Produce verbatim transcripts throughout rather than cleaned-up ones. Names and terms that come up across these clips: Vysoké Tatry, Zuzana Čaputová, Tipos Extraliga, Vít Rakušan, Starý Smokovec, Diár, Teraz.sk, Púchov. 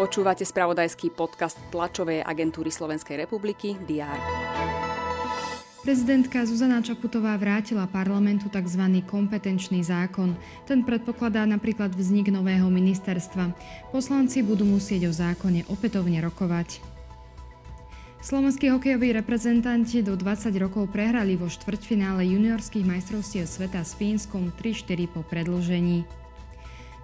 Počúvate spravodajský podcast tlačovej agentúry Slovenskej republiky Diár. Prezidentka Zuzana Čaputová vrátila parlamentu tzv. Kompetenčný zákon. Ten predpokladá napríklad vznik nového ministerstva. Poslanci budú musieť o zákone opätovne rokovať. Slovenskí hokejoví reprezentanti do dvadsať rokov prehrali vo štvrťfinále juniorských majstrovstiev sveta s Fínskom tri štyri po predĺžení.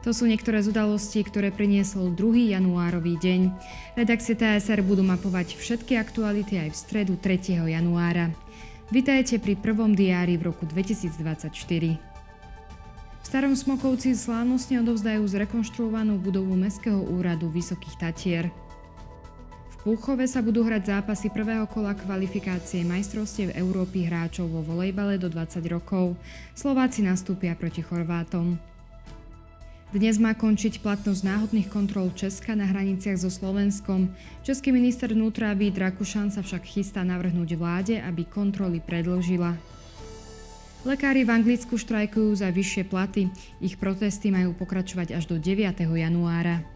To sú niektoré z udalostí, ktoré priniesol druhého januárový deň. Redakcie té es er budú mapovať všetky aktuality aj v stredu tretieho januára. Vitajte pri prvom diári v roku dvetisícdvadsaťštyri. V Starom Smokovci slávnostne odovzdajú zrekonštruovanú budovu Mestského úradu Vysokých Tatier. V Púchove sa budú hrať zápasy prvého kola kvalifikácie majstrovstiev Európy hráčov vo volejbale do dvadsať rokov. Slováci nastúpia proti Chorvátom. Dnes má končiť platnosť náhodných kontrol Česka na hraniciach so Slovenskom. Český minister vnútra Vít Rakušan sa však chystá navrhnúť vláde, aby kontroly predĺžila. Lekári v Anglicku štrajkujú za vyššie platy. Ich protesty majú pokračovať až do deviateho januára.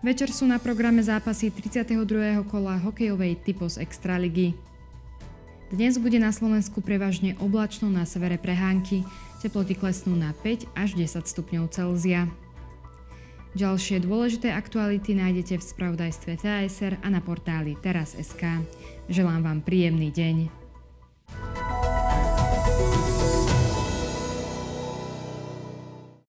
Večer sú na programe zápasy tridsiateho druhého kola hokejovej Tipos Extraligy. Dnes bude na Slovensku prevažne oblačno, na severe prehánky. Teploty klesnú na päť až desať stupňov Celzia. Ďalšie dôležité aktuality nájdete v spravodajstve té es er a na portáli teraz bodka es ká. Želám vám príjemný deň.